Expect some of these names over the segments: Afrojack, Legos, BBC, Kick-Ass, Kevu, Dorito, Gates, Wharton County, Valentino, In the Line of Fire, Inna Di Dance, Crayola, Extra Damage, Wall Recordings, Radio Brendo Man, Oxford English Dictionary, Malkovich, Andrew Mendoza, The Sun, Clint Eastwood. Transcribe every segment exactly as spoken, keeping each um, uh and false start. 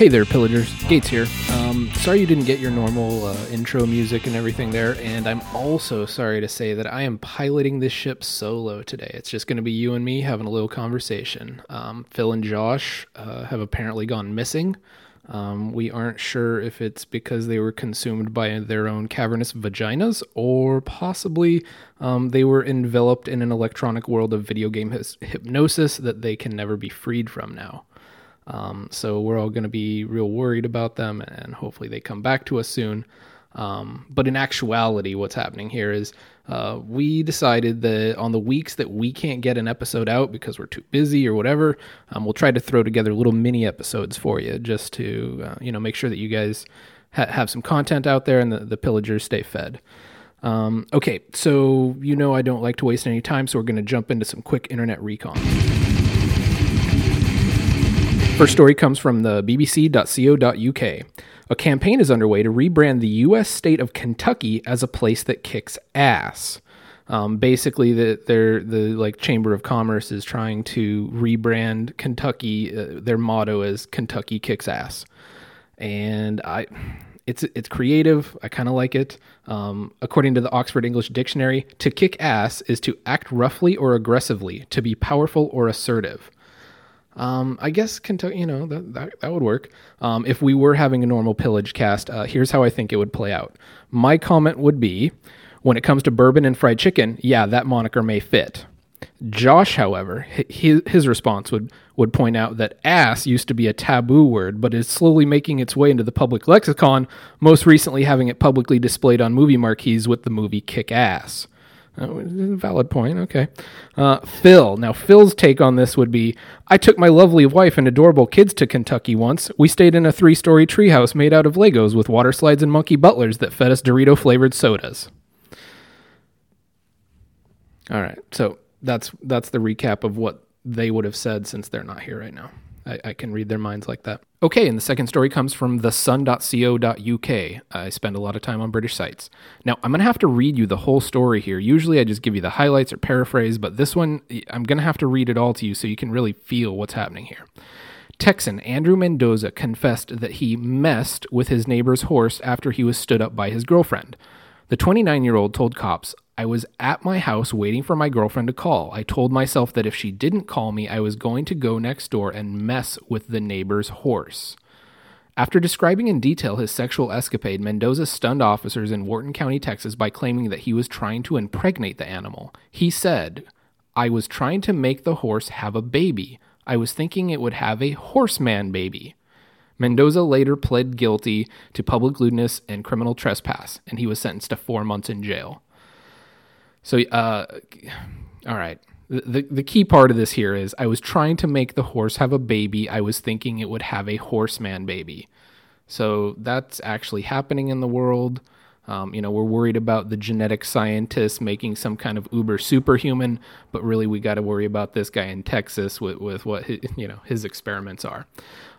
Hey there, pillagers. Gates here. Um, sorry you didn't get your normal uh, intro music and everything there, and I'm also sorry to say that I am piloting this ship solo today. It's just going to be you and me having a little conversation. Um, Phil and Josh uh, have apparently gone missing. Um, we aren't sure if it's because they were consumed by their own cavernous vaginas, or possibly um, they were enveloped in an electronic world of video game his- hypnosis that they can never be freed from now. Um, so we're all going to be real worried about them, and hopefully they come back to us soon. Um, but in actuality, what's happening here is uh, we decided that on the weeks that we can't get an episode out because we're too busy or whatever, um, we'll try to throw together little mini episodes for you just to uh, you know make sure that you guys ha- have some content out there and the, the pillagers stay fed. Um, okay, so you know I don't like to waste any time, so we're going to jump into some quick internet recon. First story comes from the b b c dot co dot u k. A campaign is underway to rebrand the U S state of Kentucky as a place that kicks ass. Um, basically, the, their, the like Chamber of Commerce is trying to rebrand Kentucky. Uh, their motto is Kentucky Kicks Ass. And I, it's it's creative. I kind of like it. Um, according to the Oxford English Dictionary, to kick ass is to act roughly or aggressively, to be powerful or assertive. Um, I guess Kentucky, you know, that, that, that would work. Um, if we were having a normal pillage cast, uh, here's how I think it would play out. My comment would be, when it comes to bourbon and fried chicken, yeah, that moniker may fit. Josh, however, his, his response would, would point out that ass used to be a taboo word, but is slowly making its way into the public lexicon, most recently having it publicly displayed on movie marquees with the movie Kick-Ass. Oh, valid point. Okay. Uh, Phil. Now, Phil's take on this would be, I took my lovely wife and adorable kids to Kentucky once. We stayed in a three-story treehouse made out of Legos with water slides and monkey butlers that fed us Dorito-flavored sodas. All right. So that's that's the recap of what they would have said since they're not here right now. I, I can read their minds like that. Okay, and the second story comes from the sun dot co dot u k. I spend a lot of time on British sites. Now, I'm going to have to read you the whole story here. Usually I just give you the highlights or paraphrase, but this one, I'm going to have to read it all to you so you can really feel what's happening here. Texan Andrew Mendoza confessed that he messed with his neighbor's horse after he was stood up by his girlfriend. The twenty-nine-year-old told cops, I was at my house waiting for my girlfriend to call. I told myself that if she didn't call me, I was going to go next door and mess with the neighbor's horse. After describing in detail his sexual escapade, Mendoza stunned officers in Wharton County, Texas, by claiming that he was trying to impregnate the animal. He said, I was trying to make the horse have a baby. I was thinking it would have a horseman baby. Mendoza later pled guilty to public lewdness and criminal trespass, and he was sentenced to four months in jail. So, uh, all right. The, the key part of this here is I was trying to make the horse have a baby. I was thinking it would have a horseman baby. So that's actually happening in the world. Um, you know, we're worried about the genetic scientists making some kind of uber superhuman, but really we got to worry about this guy in Texas with, with what, his, you know, his experiments are.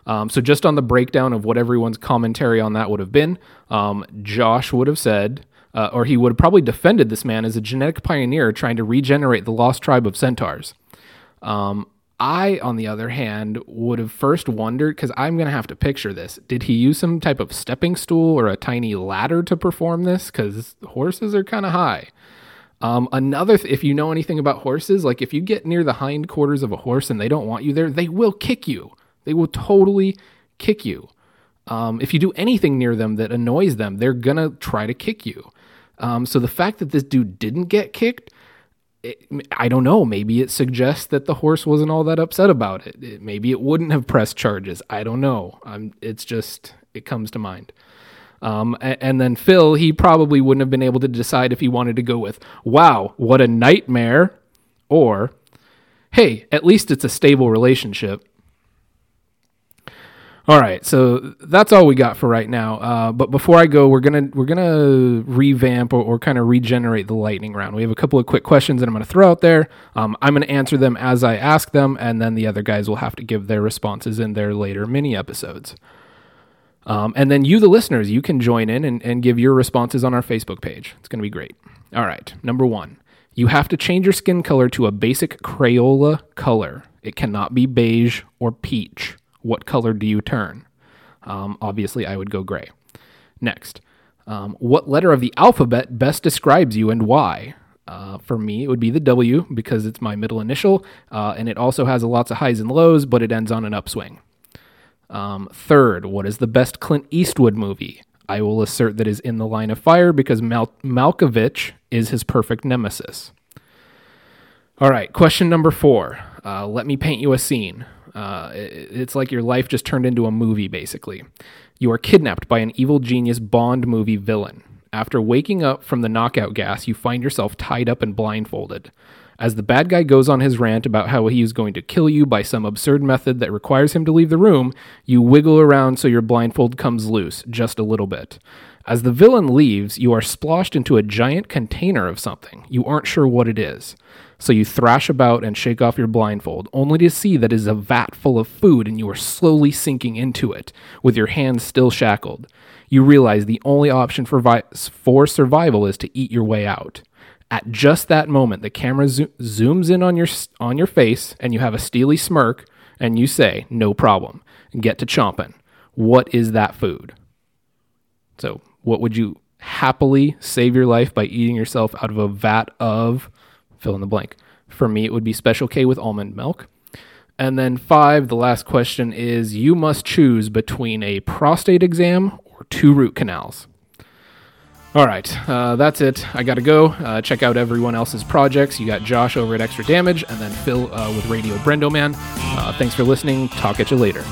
Um, so just on the breakdown of what everyone's commentary on that would have been, um, Josh would have said... Uh, or he would have probably defended this man as a genetic pioneer trying to regenerate the lost tribe of centaurs. Um, I, on the other hand, would have first wondered, because I'm going to have to picture this. Did he use some type of stepping stool or a tiny ladder to perform this? Because horses are kind of high. Um, another, th- if you know anything about horses, like if you get near the hindquarters of a horse and they don't want you there, they will kick you. They will totally kick you. Um, if you do anything near them that annoys them, they're going to try to kick you. Um, so the fact that this dude didn't get kicked, it, I don't know. Maybe it suggests that the horse wasn't all that upset about it. it maybe it wouldn't have pressed charges. I don't know. I'm, it's just, it comes to mind. Um, and, and then Phil, he probably wouldn't have been able to decide if he wanted to go with, wow, what a nightmare. Or, hey, at least it's a stable relationship. All right, so that's all we got for right now. Uh, but before I go, we're gonna we're gonna revamp or, or kind of regenerate the lightning round. We have a couple of quick questions that I'm gonna throw out there. Um, I'm gonna answer them as I ask them, and then the other guys will have to give their responses in their later mini episodes. Um, and then you, the listeners, you can join in and, and give your responses on our Facebook page. It's gonna be great. All right, number one, you have to change your skin color to a basic Crayola color. It cannot be beige or peach. What color do you turn? Um, obviously, I would go gray. Next, um, what letter of the alphabet best describes you and why? Uh, for me, it would be the W because it's my middle initial, uh, and it also has lots of highs and lows, but it ends on an upswing. Um, third, what is the best Clint Eastwood movie? I will assert that is In the Line of Fire because Mal- Malkovich is his perfect nemesis. All right, question number four. Uh, let me paint you a scene. Uh, it, it's like your life just turned into a movie, basically. You are kidnapped by an evil genius Bond movie villain. After waking up from the knockout gas, you find yourself tied up and blindfolded. As the bad guy goes on his rant about how he is going to kill you by some absurd method that requires him to leave the room, you wiggle around so your blindfold comes loose, just a little bit. As the villain leaves, you are splashed into a giant container of something. You aren't sure what it is. So you thrash about and shake off your blindfold, only to see that it is a vat full of food and you are slowly sinking into it, with your hands still shackled. You realize the only option for, vi- for survival is to eat your way out. At just that moment, the camera zo- zooms in on your on your face and you have a steely smirk and you say, "No problem," and get to chomping. What is that food? So what would you happily save your life by eating yourself out of a vat of... fill in the blank. For me, it would be Special K with almond milk. And then five, the last question is, you must choose between a prostate exam or two root canals. All right, uh, that's it. I got to go. Uh, check out everyone else's projects. You got Josh over at Extra Damage, and then Phil uh, with Radio Brendo Man. Uh, thanks for listening. Talk at you later.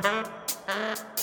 Thank you.